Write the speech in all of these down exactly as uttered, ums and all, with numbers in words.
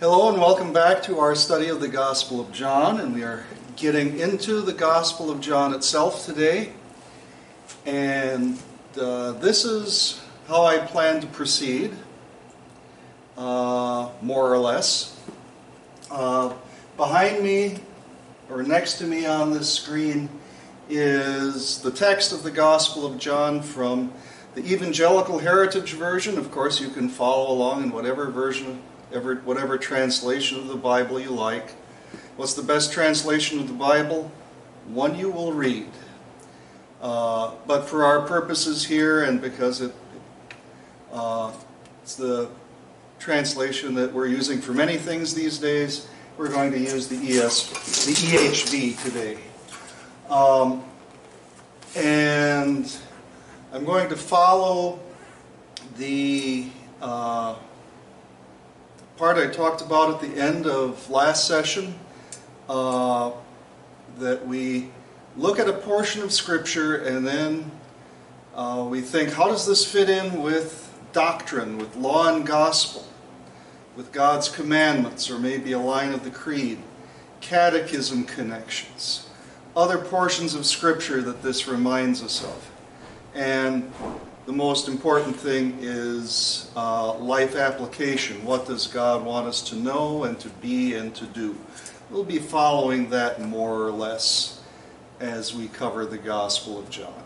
Hello and welcome back to our study of the Gospel of John, and we are getting into the Gospel of John itself today, and uh, this is how I plan to proceed, uh, more or less. Uh, behind me, or next to me on this screen, is the text of the Gospel of John from the Evangelical Heritage Version. Of course, you can follow along in whatever version Ever, whatever translation of the Bible you like. What's the best translation of the Bible? One you will read. Uh, but for our purposes here, and because it, uh, it's the translation that we're using for many things these days, we're going to use the E S, the E H V today. Um, and I'm going to follow the Uh, part I talked about at the end of last session, uh, that we look at a portion of Scripture and then uh, we think, how does this fit in with doctrine, with law and gospel, with God's commandments, or maybe a line of the Creed, catechism connections, other portions of Scripture that this reminds us of. And the most important thing is uh, life application. What does God want us to know and to be and to do? We'll be following that more or less as we cover the Gospel of John.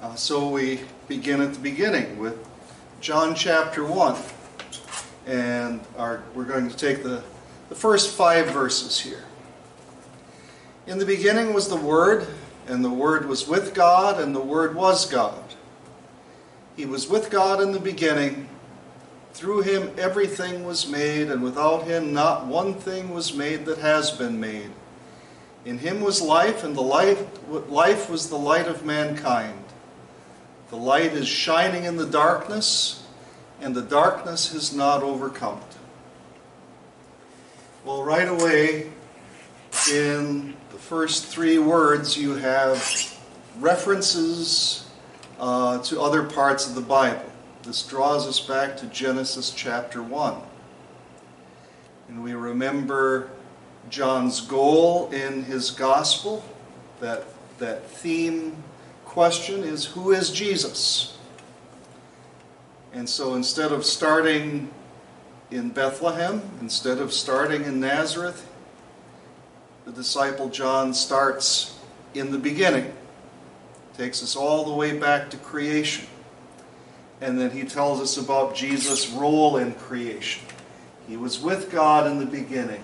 Uh, so we begin at the beginning with John chapter one. And our, we're going to take the, the first five verses here. In the beginning was the Word, and the Word was with God, and the Word was God. He was with God in the beginning. Through him everything was made, and without him not one thing was made that has been made. In him was life, and the life, life was the light of mankind. The light is shining in the darkness, and the darkness has not overcome it. Well, right away, in the first three words, you have references Uh, to other parts of the Bible. This draws us back to Genesis chapter one. And we remember John's goal in his gospel. That, that theme question is, who is Jesus? And so instead of starting in Bethlehem, instead of starting in Nazareth, the disciple John starts in the beginning. Takes us all the way back to creation. And then he tells us about Jesus' role in creation. He was with God in the beginning.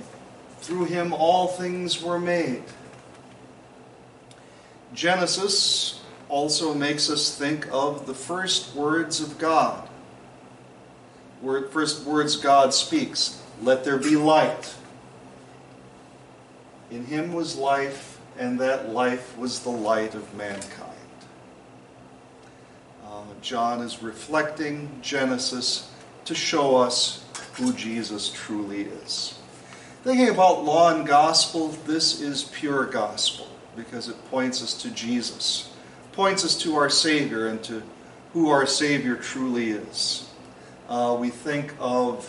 Through him all things were made. Genesis also makes us think of the first words of God. Word, first words God speaks. Let there be light. In him was life, and that life was the light of mankind. John is reflecting Genesis to show us who Jesus truly is. Thinking about law and gospel, this is pure gospel because it points us to Jesus, points us to our Savior and to who our Savior truly is. Uh, we think of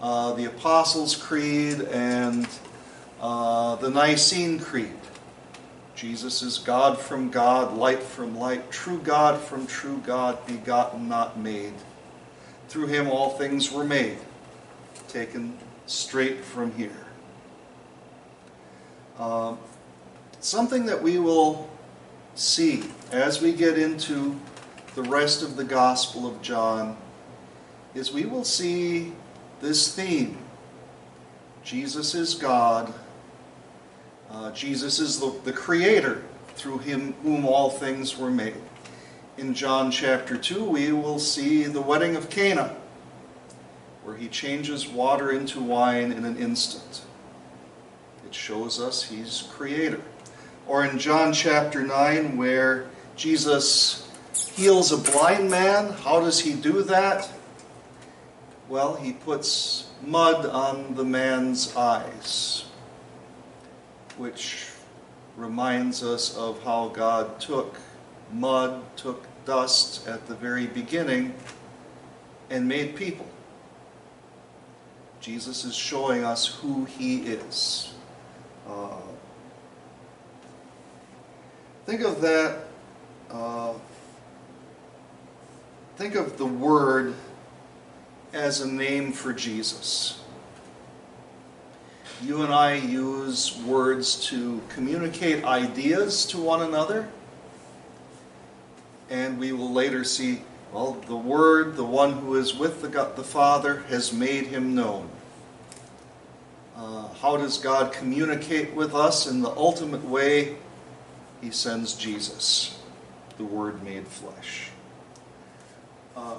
uh, the Apostles' Creed and uh, the Nicene Creed. Jesus is God from God, light from light, true God from true God, begotten, not made. Through him all things were made, taken straight from here. Uh, something that we will see as we get into the rest of the Gospel of John is we will see this theme. Jesus is God. Uh, Jesus is the, the Creator, through him whom all things were made. In John chapter two, we will see the wedding of Cana, where he changes water into wine in an instant. It shows us he's Creator. Or in John chapter nine, where Jesus heals a blind man. How does he do that? Well, he puts mud on the man's eyes, which reminds us of how God took mud, took dust at the very beginning, and made people. Jesus is showing us who he is. Uh, think of that, uh, think of the word as a name for Jesus. You and I use words to communicate ideas to one another, and we will later see, well, the Word, the one who is with the, God, the Father, has made him known. Uh, how does God communicate with us in the ultimate way? He sends Jesus, the Word made flesh. Uh,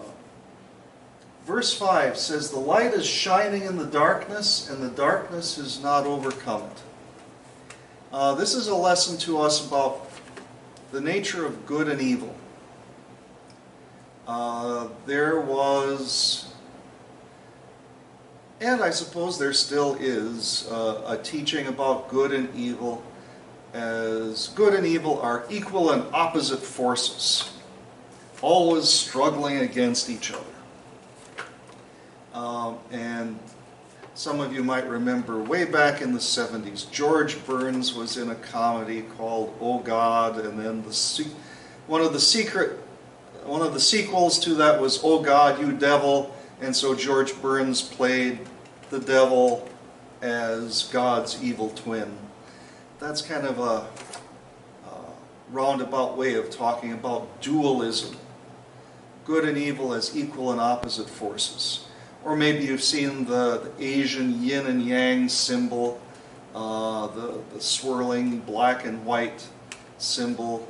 verse five says, "The light is shining in the darkness, and the darkness has not overcome it." Uh, this is a lesson to us about the nature of good and evil. Uh, there was, and I suppose there still is, uh, a teaching about good and evil, as good and evil are equal and opposite forces, always struggling against each other. Um, and some of you might remember way back in the seventies, George Burns was in a comedy called "Oh God," and then the one of the secret One of the sequels to that was "Oh God, You Devil," and so George Burns played the devil as God's evil twin. That's kind of a, a roundabout way of talking about dualism. Good and evil as equal and opposite forces. Or maybe you've seen the, the Asian yin and yang symbol, uh, the, the swirling black and white symbol.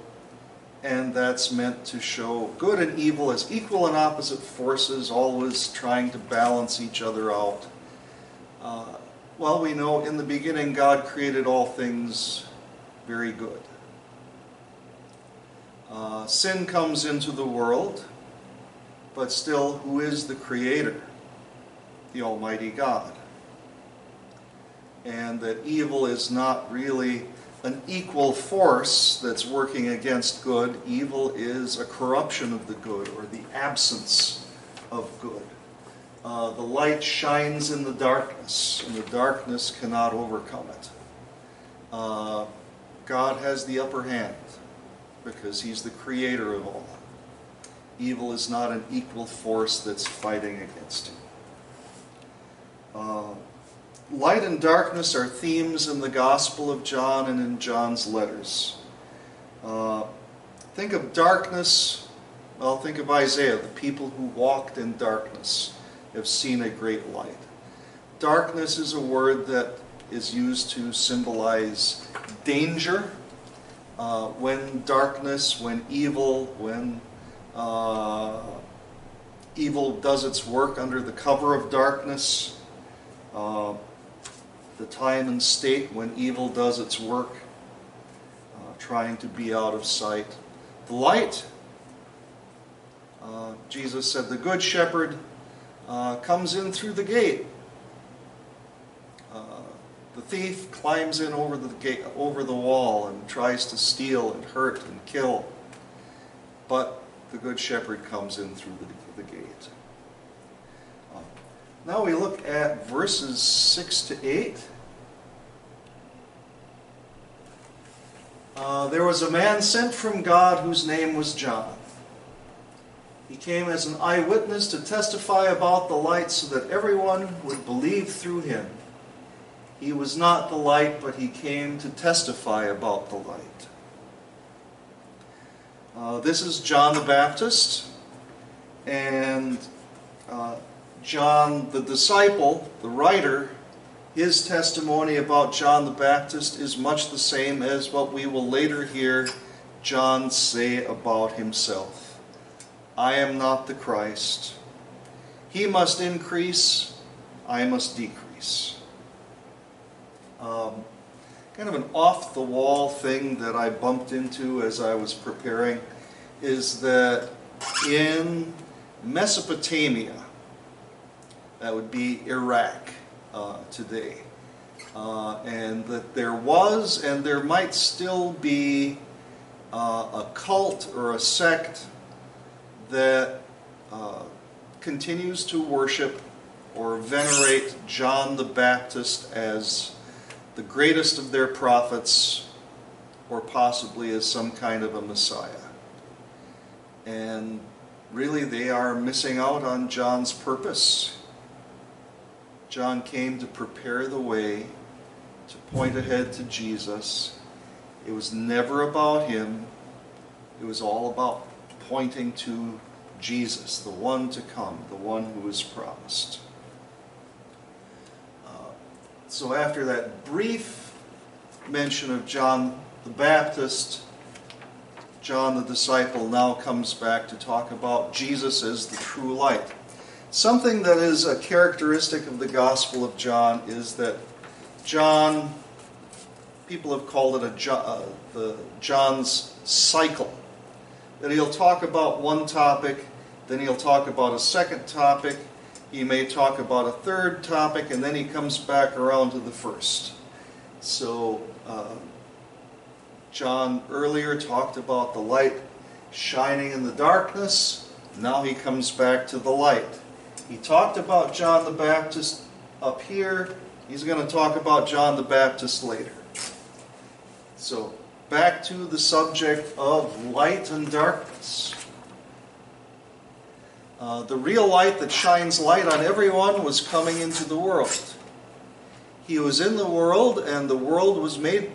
And that's meant to show good and evil as equal and opposite forces, always trying to balance each other out. Uh, well, we know in the beginning God created all things very good. Uh, sin comes into the world, but still, who is the creator? The Almighty God. And that evil is not really an equal force that's working against good. Evil is a corruption of the good, or the absence of good. Uh, the light shines in the darkness, and the darkness cannot overcome it. Uh, God has the upper hand, because he's the creator of all. Evil is not an equal force that's fighting against him. Uh, Light and darkness are themes in the Gospel of John and in John's letters. Uh, think of darkness, well, think of Isaiah. The people who walked in darkness have seen a great light. Darkness is a word that is used to symbolize danger. Uh, when darkness, when evil, when uh, evil does its work under the cover of darkness, uh, the time and state when evil does its work, uh, trying to be out of sight. The light, uh, Jesus said, the good shepherd uh, comes in through the gate. Uh, the thief climbs in over the gate, over the wall, and tries to steal and hurt and kill. But the good shepherd comes in through the, the gate. Now we look at verses six to eight. Uh, there was a man sent from God whose name was John. He came as an eyewitness to testify about the light so that everyone would believe through him. He was not the light, but he came to testify about the light. Uh, this is John the Baptist, and uh, John, the disciple, the writer, his testimony about John the Baptist is much the same as what we will later hear John say about himself. I am not the Christ. He must increase, I must decrease. Um, kind of an off-the-wall thing that I bumped into as I was preparing is that in Mesopotamia, that would be Iraq uh, today. Uh, and that there was, and there might still be, uh, a cult or a sect that uh, continues to worship or venerate John the Baptist as the greatest of their prophets, or possibly as some kind of a Messiah. And really, they are missing out on John's purpose. John came to prepare the way, to point ahead to Jesus. It was never about him. It was all about pointing to Jesus, the one to come, the one who is promised. Uh, so after that brief mention of John the Baptist, John the disciple now comes back to talk about Jesus as the true light. Something that is a characteristic of the Gospel of John is that John, people have called it a uh, the John's cycle. That he'll talk about one topic, then he'll talk about a second topic, he may talk about a third topic, and then he comes back around to the first. So uh, John earlier talked about the light shining in the darkness. Now he comes back to the light. He talked about John the Baptist up here. He's going to talk about John the Baptist later. So back to the subject of light and darkness. Uh, the real light that shines light on everyone was coming into the world. He was in the world, and the world was made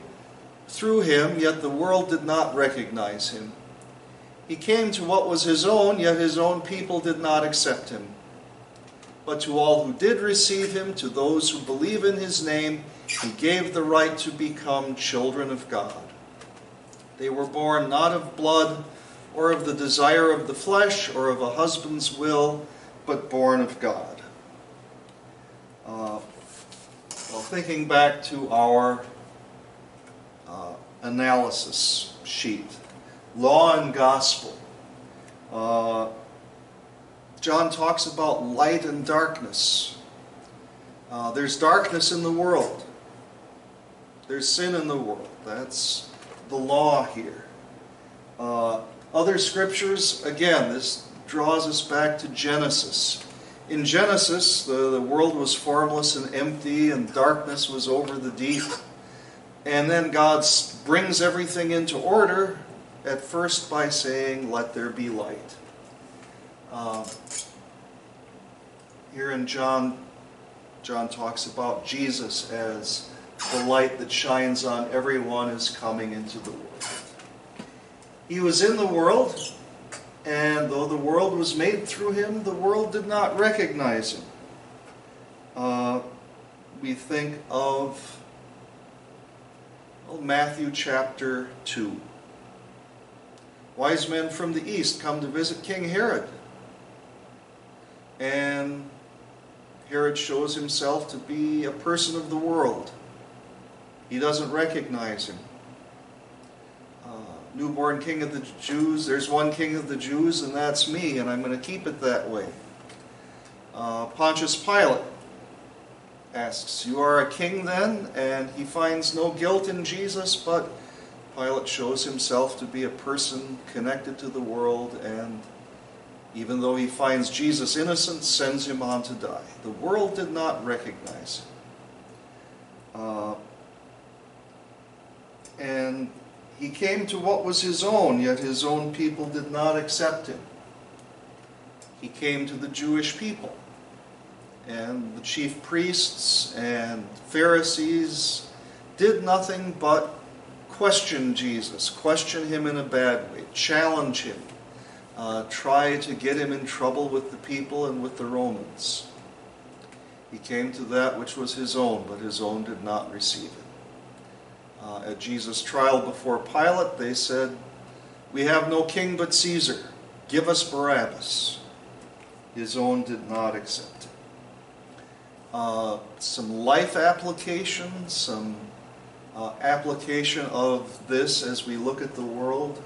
through him, yet the world did not recognize him. He came to what was his own, yet his own people did not accept him. But to all who did receive him, to those who believe in his name, he gave the right to become children of God. They were born not of blood, or of the desire of the flesh, or of a husband's will, but born of God. Uh, well, thinking back to our uh, analysis sheet, law and gospel, uh, John talks about light and darkness. Uh, there's darkness in the world. There's sin in the world. That's the law here. Uh, other scriptures, again, this draws us back to Genesis. In Genesis, the, the world was formless and empty, and darkness was over the deep. And then God brings everything into order, at first by saying, "Let there be light." Uh, here in John, John talks about Jesus as the light that shines on everyone is coming into the world. He was in the world, and though the world was made through him, the world did not recognize him. Uh, we think of well, Matthew chapter two. Wise men from the east come to visit King Herod, and Herod shows himself to be a person of the world. He doesn't recognize him. Uh, newborn king of the Jews, there's one king of the Jews, and that's me, and I'm going to keep it that way. Uh, Pontius Pilate asks, "You are a king then?" And he finds no guilt in Jesus, but Pilate shows himself to be a person connected to the world, and even though he finds Jesus innocent, sends him on to die. The world did not recognize him. Uh, And he came to what was his own, yet his own people did not accept him. He came to the Jewish people, and the chief priests and Pharisees did nothing but question Jesus, question him in a bad way, challenge him, uh, try to get him in trouble with the people and with the Romans. He came to that which was his own, but his own did not receive it. Uh, at Jesus' trial before Pilate, they said, "We have no king but Caesar. Give us Barabbas." His own did not accept it. Uh, some life application, some uh, application of this as we look at the world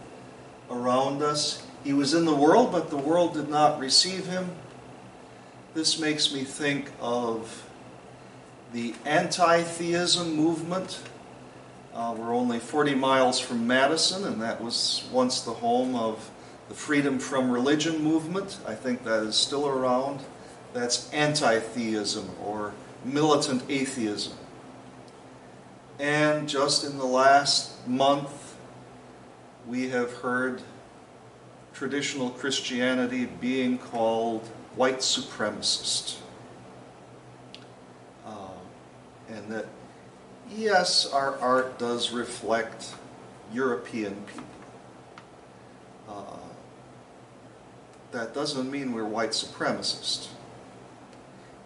around us. He was in the world, but the world did not receive him. This makes me think of the anti-theism movement. Uh, we're only forty miles from Madison, and that was once the home of the Freedom from Religion movement. I think that is still around. That's anti-theism or militant atheism. And just in the last month, we have heard traditional Christianity being called white supremacist. Uh, and that, yes, our art does reflect European people. Uh, that doesn't mean we're white supremacist.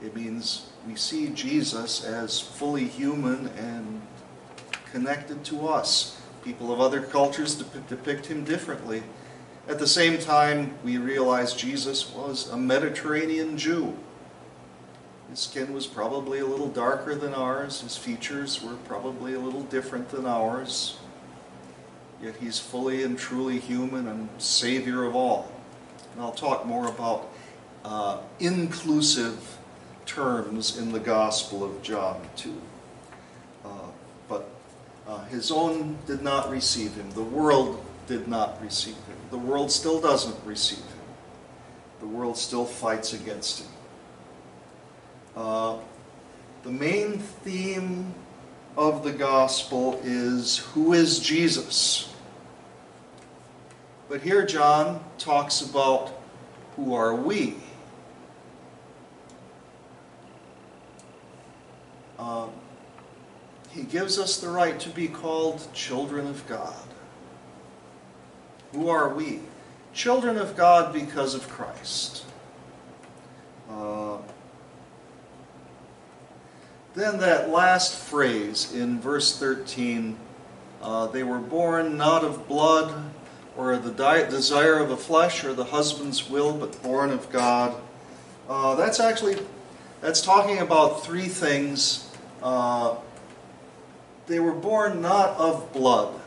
It means we see Jesus as fully human and connected to us. People of other cultures dep- depict him differently. At the same time, we realize Jesus was a Mediterranean Jew. His skin was probably a little darker than ours. His features were probably a little different than ours. Yet he's fully and truly human and Savior of all. And I'll talk more about uh, inclusive terms in the Gospel of John too. Uh, but uh, his own did not receive him. The world did not receive him. The world still doesn't receive him. The world still fights against him. Uh, the main theme of the Gospel is, who is Jesus? But here John talks about, who are we? Uh, he gives us the right to be called children of God. Who are we? Children of God because of Christ. Uh, then that last phrase in verse thirteen, uh, they were born not of blood or the di- desire of the flesh or the husband's will, but born of God. Uh, that's actually, that's talking about three things. Uh, they were born not of blood.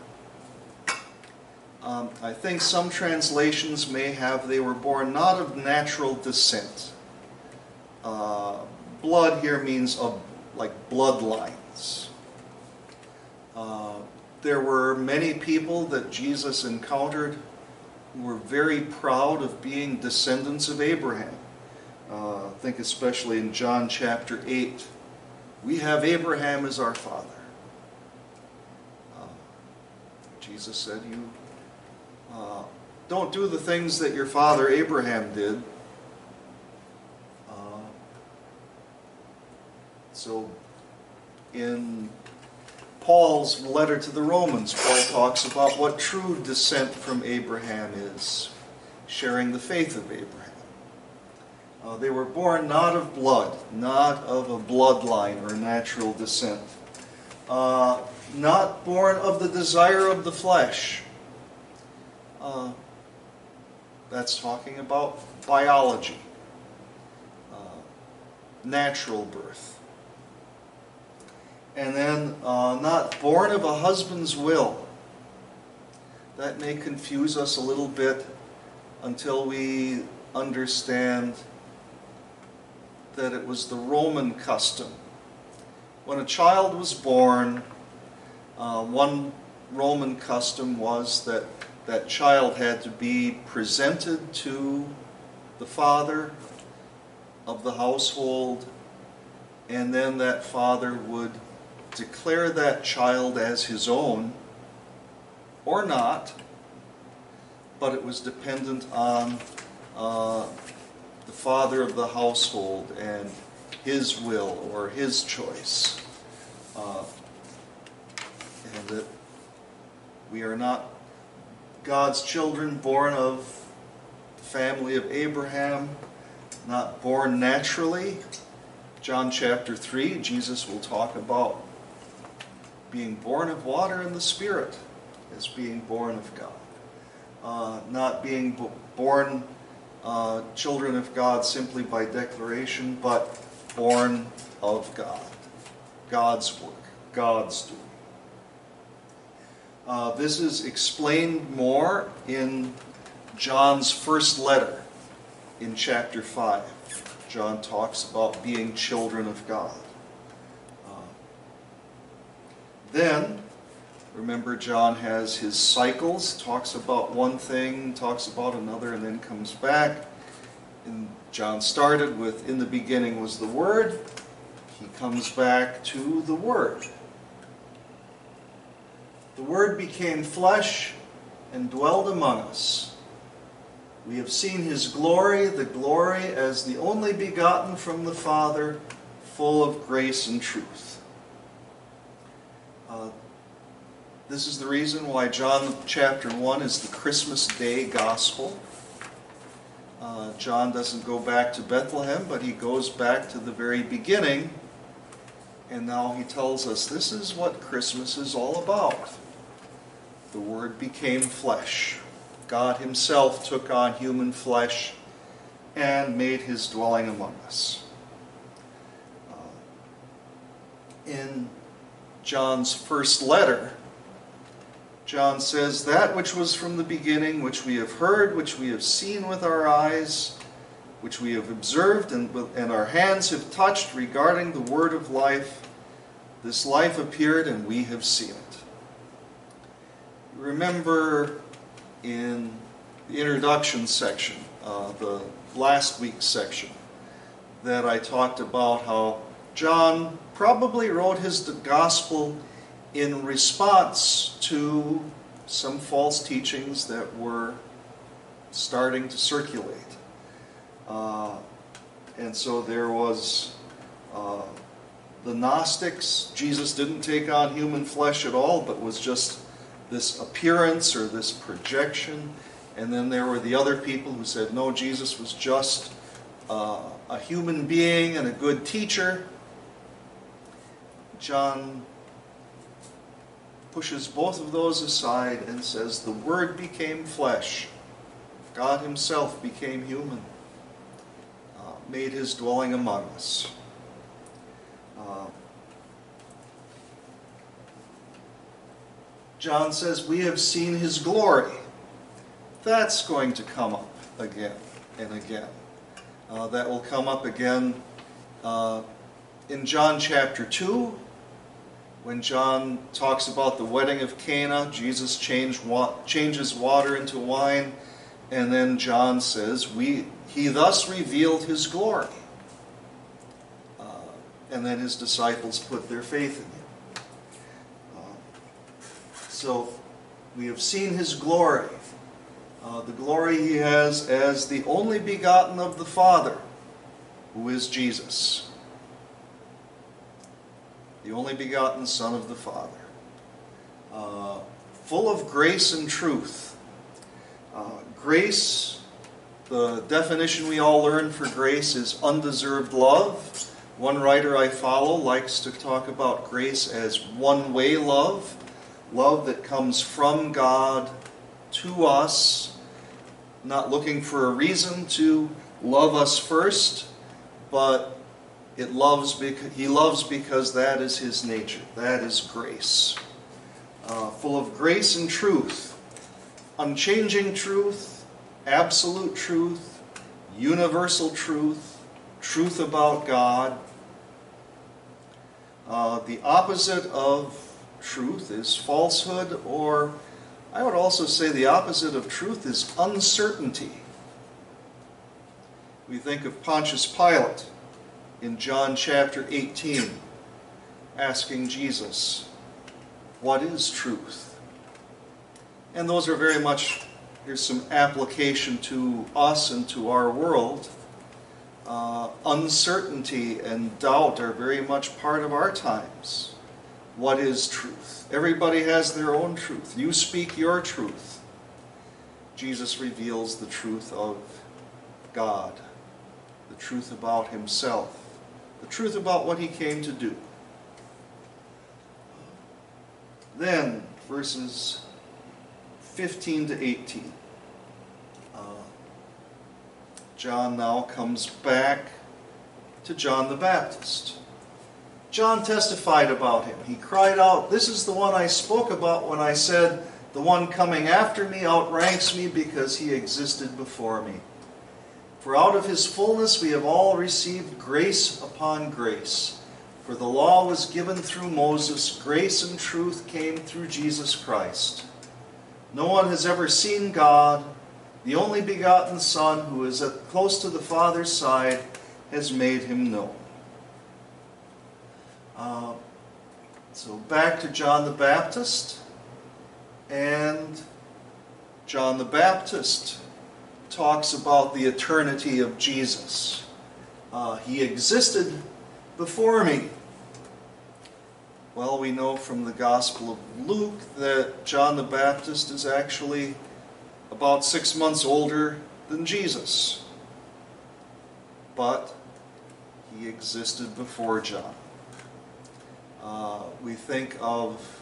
Um, I think some translations may have, they were born not of natural descent. Uh, blood here means of, like, bloodlines. Uh, there were many people that Jesus encountered who were very proud of being descendants of Abraham. Uh, I think especially in John chapter eight, we have Abraham as our father. Uh, Jesus said, you... Uh, don't do the things that your father Abraham did. Uh, so in Paul's letter to the Romans, Paul talks about what true descent from Abraham is, sharing the faith of Abraham. Uh, they were born not of blood, not of a bloodline or natural descent, uh, not born of the desire of the flesh. Uh, that's talking about biology, uh, natural birth. And then uh, not born of a husband's will. That may confuse us a little bit until we understand that it was the Roman custom. When a child was born, uh, one Roman custom was that that child had to be presented to the father of the household, and then that father would declare that child as his own, or not, but it was dependent on uh, the father of the household and his will or his choice. Uh, and that we are not God's children born of the family of Abraham, not born naturally. John chapter three, Jesus will talk about being born of water and the Spirit as being born of God. Uh, not being b- born uh, children of God simply by declaration, but born of God. God's work, God's doing. Uh, this is explained more in John's first letter in chapter five. John talks about being children of God. Uh, then, remember, John has his cycles, talks about one thing, talks about another, and then comes back. In John started with, "In the beginning was the Word." He comes back to the Word. "The Word became flesh and dwelled among us. We have seen His glory, the glory as the only begotten from the Father, full of grace and truth." Uh, this is the reason why John chapter one is the Christmas Day Gospel. Uh, John doesn't go back to Bethlehem, but he goes back to the very beginning, and now he tells us this is what Christmas is all about. The Word became flesh. God Himself took on human flesh and made His dwelling among us. Uh, in John's first letter, John says, "That which was from the beginning, which we have heard, which we have seen with our eyes, which we have observed and, and our hands have touched regarding the word of life, this life appeared and we have seen it." Remember, in the introduction section, uh, the last week's section, that I talked about how John probably wrote his gospel in response to some false teachings that were starting to circulate. Uh, and so there was uh, the Gnostics. Jesus didn't take on human flesh at all, but was just this appearance or this projection. And then there were the other people who said, no, Jesus was just uh, a human being and a good teacher. John pushes both of those aside and says, the Word became flesh. God Himself became human, uh, made His dwelling among us. Uh, John says, we have seen His glory. That's going to come up again and again. Uh, that will come up again uh, in John chapter two, when John talks about the wedding of Cana. Jesus changed wa changes water into wine, and then John says, we, he thus revealed His glory. Uh, and then His disciples put their faith in Him. So we have seen His glory, uh, the glory He has as the only begotten of the Father, who is Jesus, the only begotten Son of the Father, uh, full of grace and truth. Uh, grace, the definition we all learn for grace is undeserved love. One writer I follow likes to talk about grace as one-way love. Love that comes from God to us, not looking for a reason to love us first, but it loves because, He loves because that is His nature. That is grace. Uh, full of grace and truth, unchanging truth, absolute truth, universal truth, truth about God. Uh, the opposite of truth is falsehood, or I would also say the opposite of truth is uncertainty. We think of Pontius Pilate in John chapter eighteen asking Jesus, what is truth? And those are very much, here's some application to us and to our world. Uh, uncertainty and doubt are very much part of our times. What is truth? Everybody has their own truth. You speak your truth. Jesus reveals the truth of God, the truth about Himself, the truth about what He came to do. Then, verses fifteen to eighteen, uh, John now comes back to John the Baptist. John testified about him. He cried out, this is the one I spoke about when I said, the one coming after me outranks me because he existed before me. For out of his fullness we have all received grace upon grace. For the law was given through Moses, grace and truth came through Jesus Christ. No one has ever seen God. the only begotten Son, who is at close to the Father's side, has made him known. Uh, so back to John the Baptist, and John the Baptist talks about the eternity of Jesus. Uh, he existed before me. Well, we know from the Gospel of Luke that John the Baptist is actually about six months older than Jesus. But he existed before John. Uh, we think of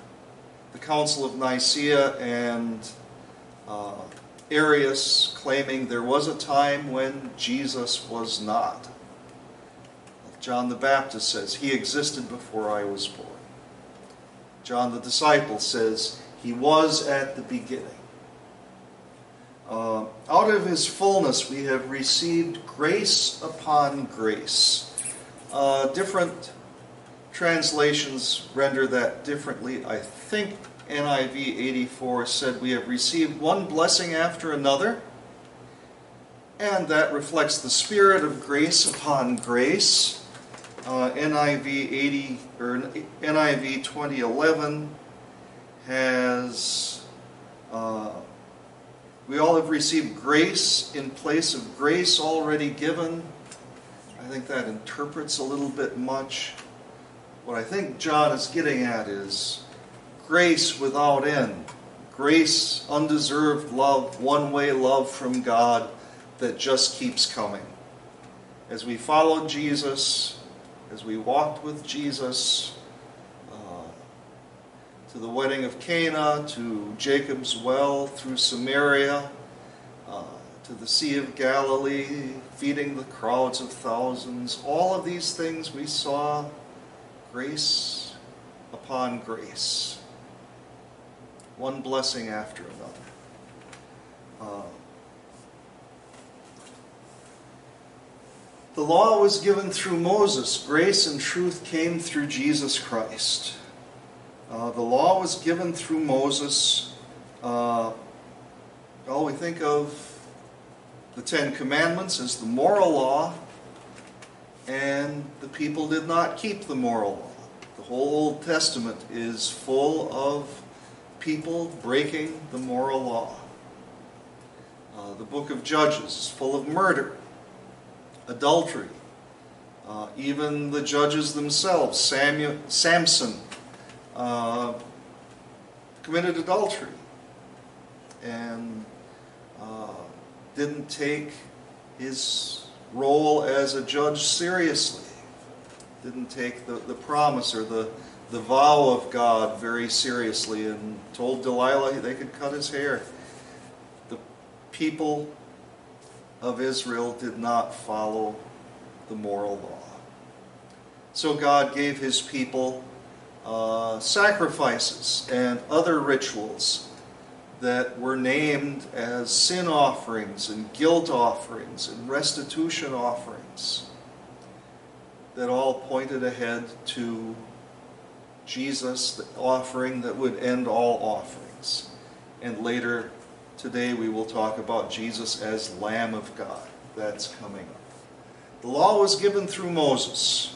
the Council of Nicaea and uh, Arius claiming there was a time when Jesus was not. John the Baptist says, he existed before I was born. John the disciple says, he was at the beginning. Uh, out of his fullness we have received grace upon grace. Uh, different translations render that differently. I think N I V eighty-four said we have received one blessing after another, and that reflects the spirit of grace upon grace. Uh, N I V eighty or N I V twenty eleven has uh, we all have received grace in place of grace already given. I think that interprets a little bit much. What I think John is getting at is grace without end, grace, undeserved love, one-way love from God that just keeps coming. As we followed Jesus, as we walked with Jesus uh, to the wedding of Cana, to Jacob's well, through Samaria, uh, to the Sea of Galilee, feeding the crowds of thousands, all of these things we saw grace upon grace, one blessing after another. Uh, The law was given through Moses. Grace and truth came through Jesus Christ. Uh, the law was given through Moses. Uh, well, we think of the Ten Commandments as the moral law, and the people did not keep the moral law. The whole Old Testament is full of people breaking the moral law. Uh, the book of Judges is full of murder, adultery. Uh, even the judges themselves, Samuel, Samson, uh, committed adultery and uh, didn't take his role as a judge seriously, didn't take the, the promise or the, the vow of God very seriously, and told Delilah they could cut his hair. The people of Israel did not follow the moral law. So God gave his people uh, sacrifices and other rituals that were named as sin offerings and guilt offerings and restitution offerings that all pointed ahead to Jesus, the offering that would end all offerings. And later, today we will talk about Jesus as Lamb of God. That's coming up. The law was given through Moses,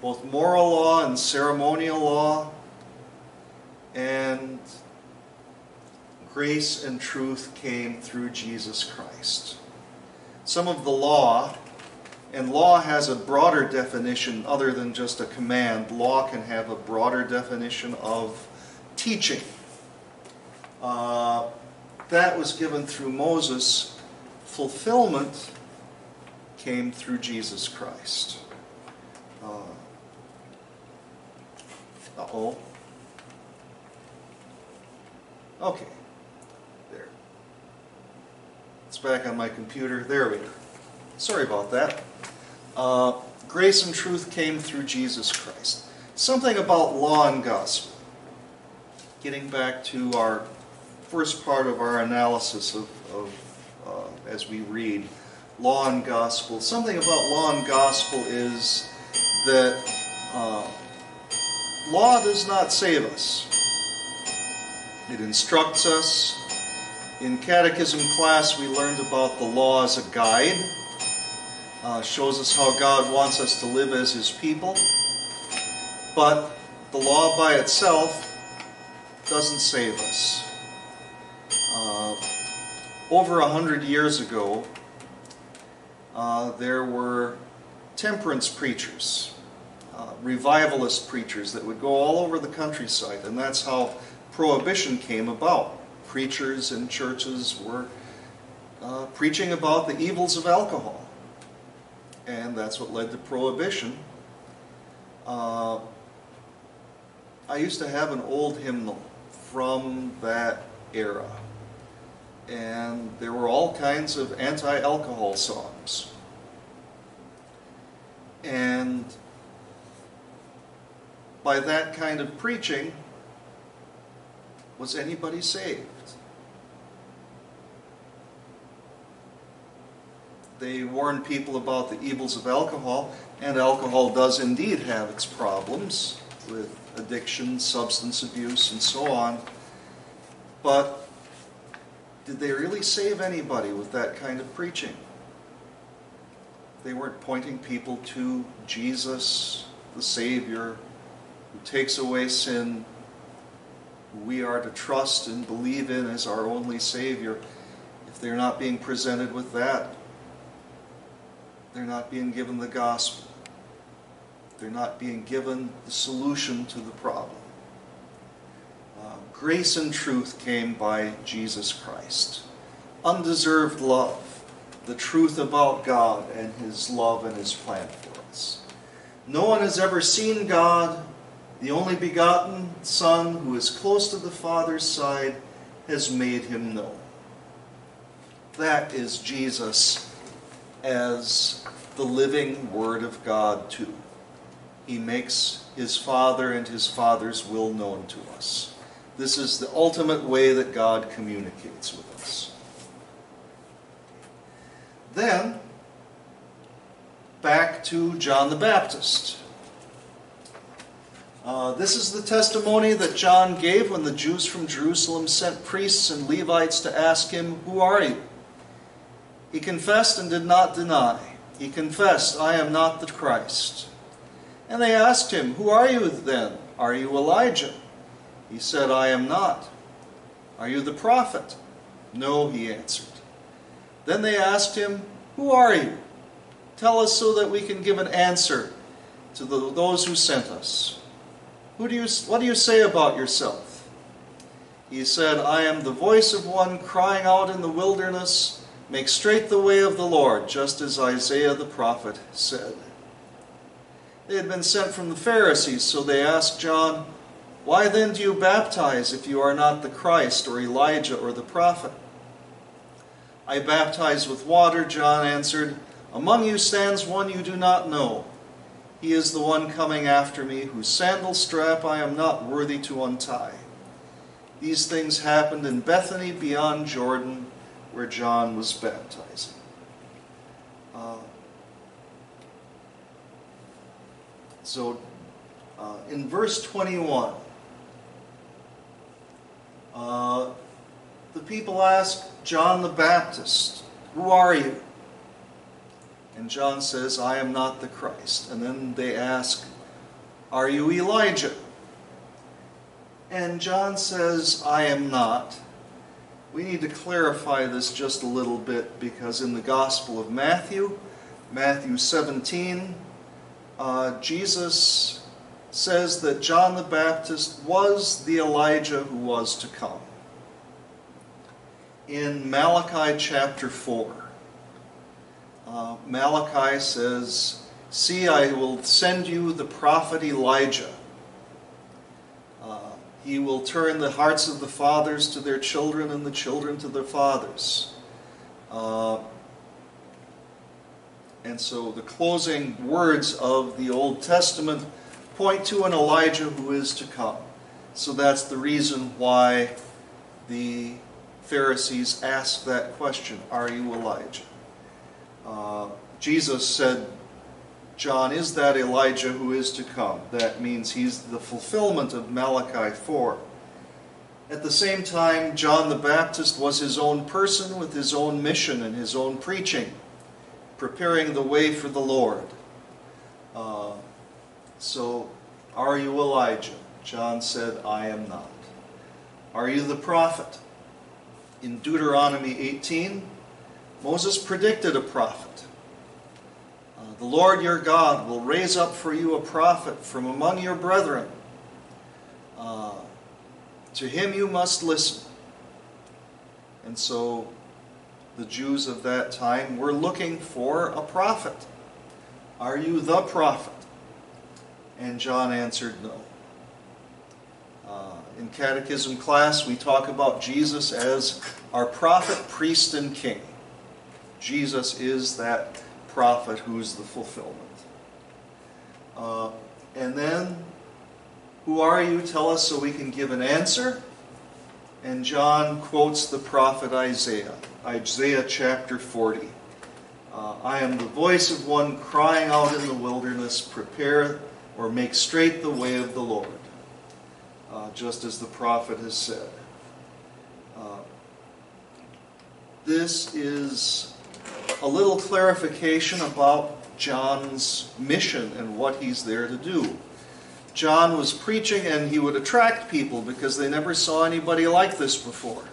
both moral law and ceremonial law, and grace and truth came through Jesus Christ. Some of the law, and law has a broader definition other than just a command. Law can have a broader definition of teaching. Uh, That was given through Moses. Fulfillment came through Jesus Christ. Uh oh. Okay. There. It's back on my computer. There we go. Sorry about that. Uh, grace and truth came through Jesus Christ. Something about law and gospel. Getting back to our first part of our analysis of, of uh, as we read law and gospel. Something about law and gospel is that uh, law does not save us. It instructs us, In catechism class, we learned about the law as a guide. Uh, shows us how God wants us to live as His people. But the law by itself doesn't save us. Uh, over a hundred years ago, uh, there were temperance preachers, uh, revivalist preachers that would go all over the countryside, and that's how Prohibition came about. Preachers and churches were uh, preaching about the evils of alcohol, and that's what led to Prohibition. Uh, I used to have an old hymnal from that era, and there were all kinds of anti-alcohol songs. And by that kind of preaching, was anybody saved? They warned people about the evils of alcohol, and alcohol does indeed have its problems with addiction, substance abuse, and so on. But did they really save anybody with that kind of preaching? They weren't pointing people to Jesus, the Savior, who takes away sin, who we are to trust and believe in as our only Savior. If they're not being presented with that, they're not being given the gospel. They're not being given the solution to the problem. Uh, grace and truth came by Jesus Christ. Undeserved love. The truth about God and His love and His plan for us. No one has ever seen God. The only begotten Son, who is close to the Father's side, has made Him known. That is Jesus as the living Word of God too. He makes His Father and His Father's will known to us. This is the ultimate way that God communicates with us. Then, back to John the Baptist. Uh, this is the testimony that John gave when the Jews from Jerusalem sent priests and Levites to ask him, "Who are you?" He confessed and did not deny. He confessed, "I am not the Christ." And they asked him, "Who are you then? Are you Elijah?" He said, "I am not." "Are you the prophet?" "No," he answered. Then they asked him, "Who are you? Tell us so that we can give an answer to the, those who sent us. Who do you, what do you say about yourself?" He said, "I am the voice of one crying out in the wilderness, 'Make straight the way of the Lord,' just as Isaiah the prophet said." They had been sent from the Pharisees, so they asked John, "Why then do you baptize if you are not the Christ or Elijah or the prophet?" "I baptize with water," John answered. "Among you stands one you do not know. He is the one coming after me, whose sandal strap I am not worthy to untie." These things happened in Bethany beyond Jordan, where John was baptizing. Uh, so, uh, in verse twenty-one, uh, the people ask John the Baptist, "Who are you?" And John says, "I am not the Christ." And then they ask, "Are you Elijah?" And John says, "I am not." We need to clarify this just a little bit, because in the Gospel of Matthew, Matthew seventeen, uh, Jesus says that John the Baptist was the Elijah who was to come. In Malachi chapter four. Uh, Malachi says, "See, I will send you the prophet Elijah. Uh, he will turn the hearts of the fathers to their children and the children to their fathers." Uh, and so the closing words of the Old Testament point to an Elijah who is to come. So that's the reason why the Pharisees asked that question, "Are you Elijah?" Uh, Jesus said, "John is that Elijah who is to come." That means he's the fulfillment of Malachi four. At the same time, John the Baptist was his own person with his own mission and his own preaching, preparing the way for the Lord. Uh, so, are you Elijah? John said, I am not. Are you the prophet? In Deuteronomy eighteen, Moses predicted a prophet. Uh, the Lord your God will raise up for you a prophet from among your brethren. Uh, To him you must listen. And so the Jews of that time were looking for a prophet. Are you the prophet? And John answered no. Uh, in catechism class we talk about Jesus as our prophet, priest, and king. Jesus is that prophet who's the fulfillment. Uh, and then who are you? Tell us so we can give an answer. And John quotes the prophet Isaiah, Isaiah chapter forty. Uh, I am the voice of one crying out in the wilderness, prepare or make straight the way of the Lord, uh, just as the prophet has said. Uh, this is a little clarification about John's mission and what he's there to do. John was preaching and he would attract people because they never saw anybody like this before.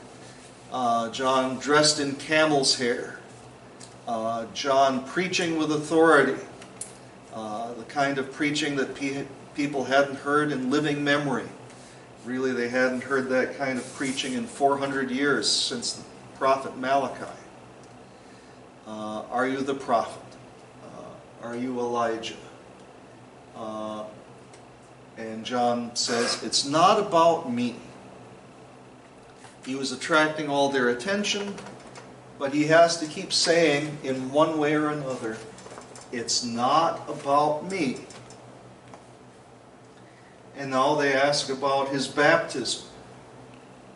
Uh, John dressed in camel's hair. Uh, John preaching with authority. Uh, the kind of preaching that pe people hadn't heard in living memory. Really, they hadn't heard that kind of preaching in four hundred years since the prophet Malachi. Uh, are you the prophet? Uh, are you Elijah? Uh, And John says, it's not about me. He was attracting all their attention, but he has to keep saying in one way or another, it's not about me. And now they ask about his baptism.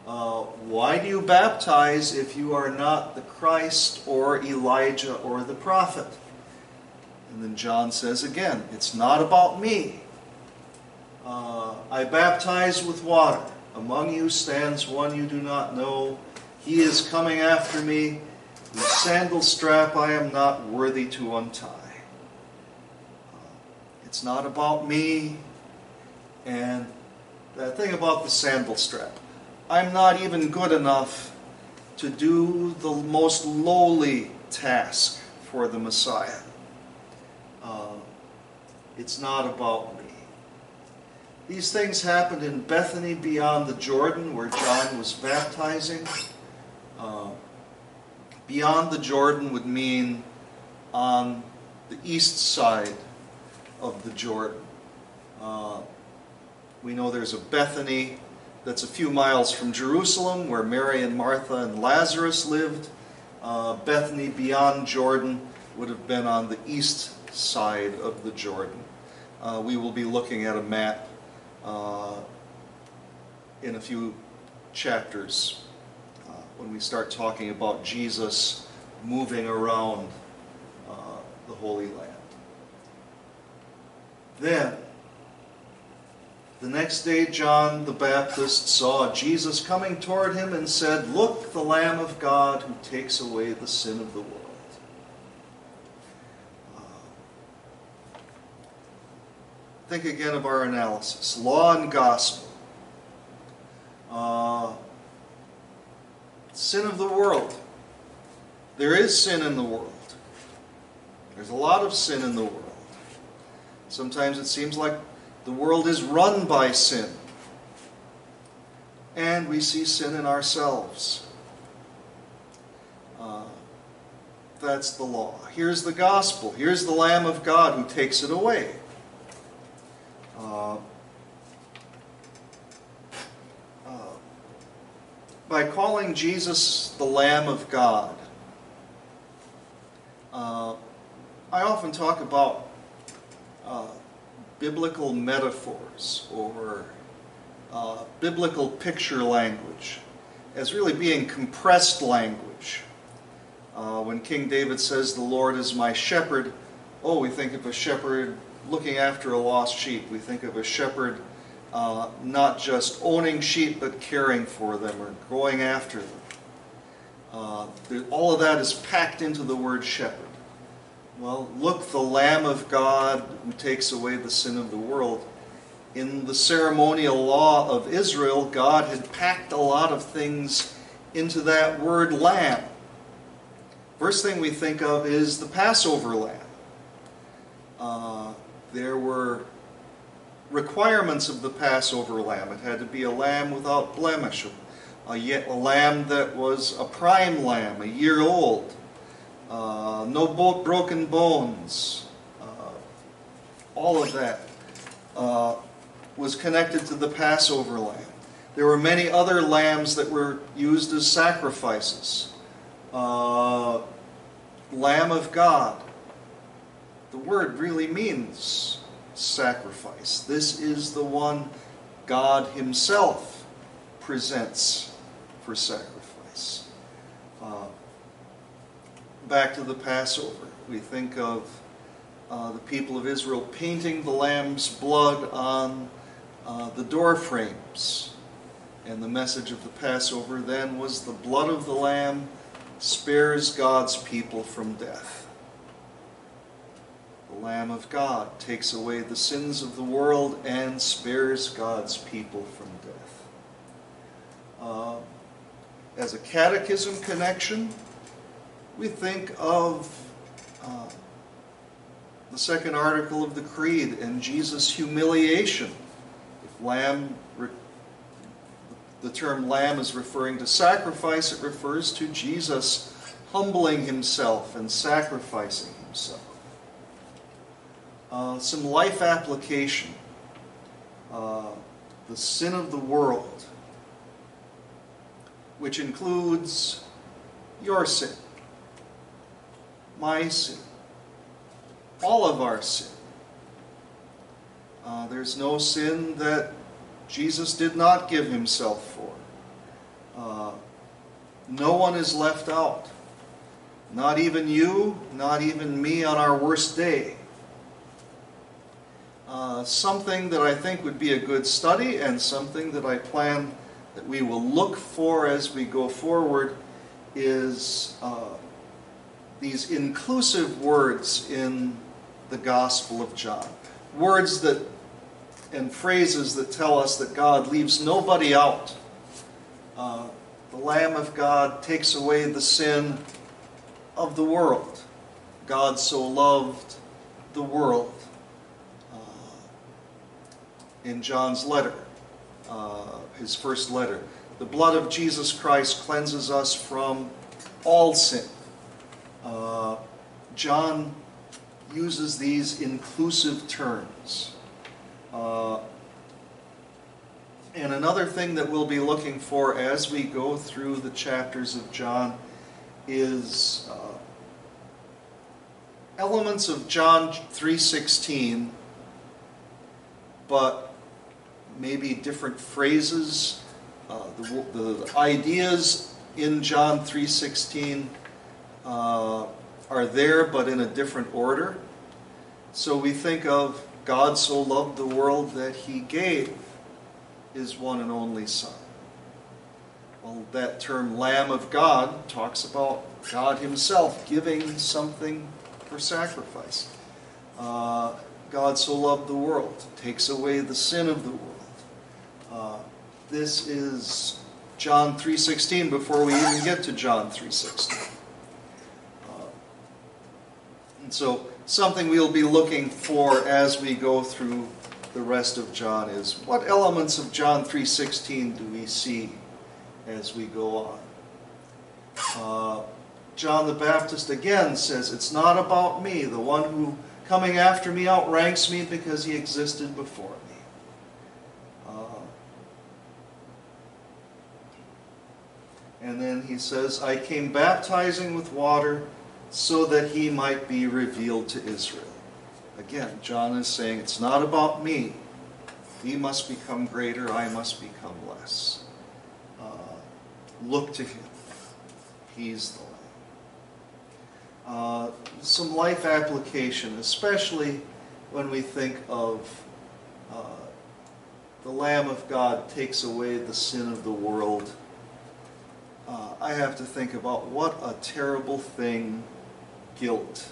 Uh, why do you baptize if you are not the Christ or Elijah or the prophet? And then John says again, it's not about me. Uh, I baptize with water. Among you stands one you do not know. He is coming after me, whose sandal strap I am not worthy to untie. Uh, it's not about me. And that thing about the sandal strap. I'm not even good enough to do the most lowly task for the Messiah. Uh, it's not about me. These things happened in Bethany beyond the Jordan, where John was baptizing. Uh, beyond the Jordan would mean on the east side of the Jordan. Uh, we know there's a Bethany that's a few miles from Jerusalem, where Mary and Martha and Lazarus lived. Uh, Bethany beyond Jordan would have been on the east side of the Jordan. Uh, we will be looking at a map Uh, in a few chapters uh, when we start talking about Jesus moving around uh, the Holy Land. Then, the next day John the Baptist saw Jesus coming toward him and said, "Look, the Lamb of God who takes away the sin of the world." Think again of our analysis. Law and gospel. Uh, sin of the world. There is sin in the world. There's a lot of sin in the world. Sometimes it seems like the world is run by sin. And we see sin in ourselves. Uh, that's the law. Here's the gospel. Here's the Lamb of God who takes it away. Uh, uh, by calling Jesus the Lamb of God, uh, I often talk about uh, biblical metaphors or uh, biblical picture language as really being compressed language. Uh, when King David says, "The Lord is my shepherd," oh, we think of a shepherd looking after a lost sheep. We think of a shepherd uh, not just owning sheep but caring for them or going after them. Uh, there, all of that is packed into the word shepherd. Well, look, the Lamb of God who takes away the sin of the world. In the ceremonial law of Israel, God had packed a lot of things into that word lamb. First thing we think of is the Passover lamb. Uh, there were requirements of the Passover lamb. It had to be a lamb without blemish, a, a, a lamb that was a prime lamb, a year old, uh, no bo- broken bones, uh, all of that uh, was connected to the Passover lamb. There were many other lambs that were used as sacrifices. Uh, Lamb of God. The word really means sacrifice. This is the one God Himself presents for sacrifice. Uh, back to the Passover. We think of uh, the people of Israel painting the lamb's blood on uh, the door frames. And the message of the Passover then was the blood of the Lamb spares God's people from death. The Lamb of God takes away the sins of the world and spares God's people from death. Uh, as a catechism connection, we think of uh, the second article of the Creed and Jesus' humiliation. If lamb The term lamb is referring to sacrifice. It refers to Jesus humbling himself and sacrificing himself. Uh, some life application. Uh, the sin of the world, which includes your sin, my sin, all of our sin. Uh, there's no sin that Jesus did not give himself for. Uh, no one is left out. Not even you, not even me on our worst day. Uh, something that I think would be a good study and something that I plan that we will look for as we go forward is uh, these inclusive words in the Gospel of John. Words that and phrases that tell us that God leaves nobody out. Uh, the Lamb of God takes away the sin of the world. God so loved the world. Uh, in John's letter, uh, his first letter, the blood of Jesus Christ cleanses us from all sin. Uh, John uses these inclusive terms. Uh, and another thing that we'll be looking for as we go through the chapters of John is uh, elements of John three sixteen, but maybe different phrases. Uh, the, the, the ideas in John three sixteen uh, are there, but in a different order. So we think of God so loved the world that he gave his one and only Son. Well, that term Lamb of God talks about God himself giving something for sacrifice. Uh, God so loved the world, takes away the sin of the world. Uh, this is John three sixteen before we even get to John three sixteen. Uh, and so something we'll be looking for as we go through the rest of John is what elements of John three sixteen do we see as we go on? Uh, John the Baptist again says, it's not about me. The one who coming after me outranks me because he existed before me. Uh, and then he says, I came baptizing with water, so that he might be revealed to Israel. Again, John is saying, it's not about me. He must become greater, I must become less. Uh, look to him. He's the Lamb. Uh, some life application, especially when we think of uh, the Lamb of God takes away the sin of the world, uh, I have to think about what a terrible thing guilt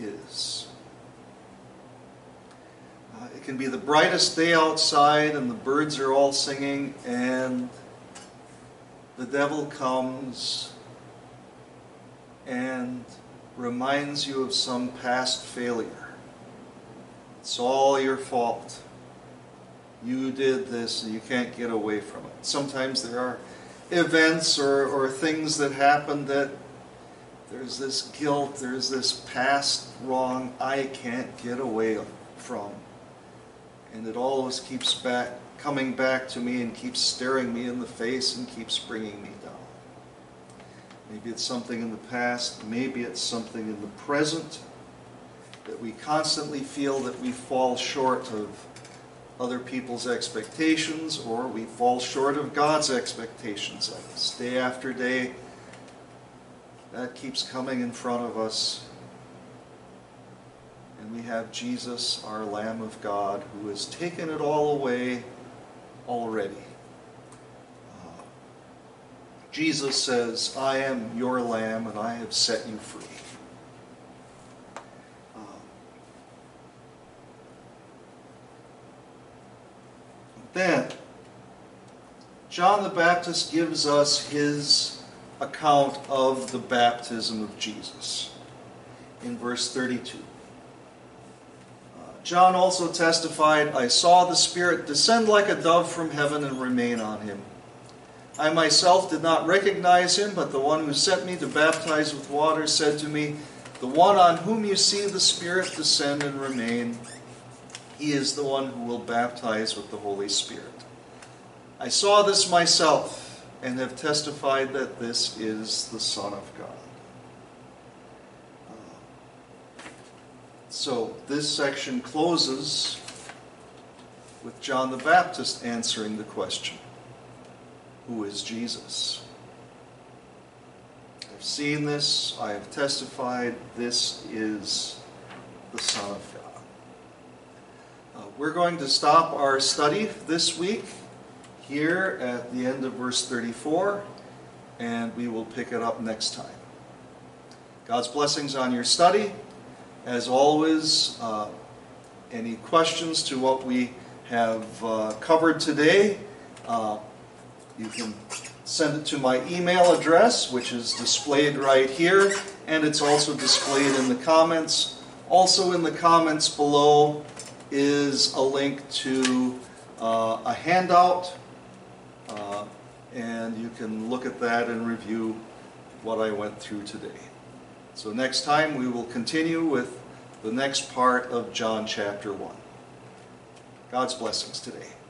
is. Uh, it can be the brightest day outside and the birds are all singing, and the devil comes and reminds you of some past failure. It's all your fault. You did this and you can't get away from it. Sometimes there are events or, or things that happen that there's this guilt, there's this past wrong I can't get away from. And it always keeps back, coming back to me and keeps staring me in the face and keeps bringing me down. Maybe it's something in the past, maybe it's something in the present that we constantly feel that we fall short of other people's expectations, or we fall short of God's expectations. Day after day, that keeps coming in front of us. And we have Jesus, our Lamb of God, who has taken it all away already. Uh, Jesus says, I am your Lamb, and I have set you free. Uh, then, John the Baptist gives us his account of the baptism of Jesus in verse thirty-two. John also testified, I saw the Spirit descend like a dove from heaven and remain on him. I myself did not recognize him, but the one who sent me to baptize with water said to me, the one on whom you see the Spirit descend and remain, he is the one who will baptize with the Holy Spirit. I saw this myself and have testified that this is the Son of God. So this section closes with John the Baptist answering the question, who is Jesus? I've seen this, I have testified, this is the Son of God. Uh, we're going to stop our study this week here at the end of verse thirty-four, and we will pick it up next time. God's blessings on your study. As always, uh, any questions to what we have uh, covered today, uh, you can send it to my email address, which is displayed right here, and it's also displayed in the comments. Also in the comments below is a link to uh, a handout, uh, and you can look at that and review what I went through today. So next time we will continue with the next part of John chapter one. God's blessings today.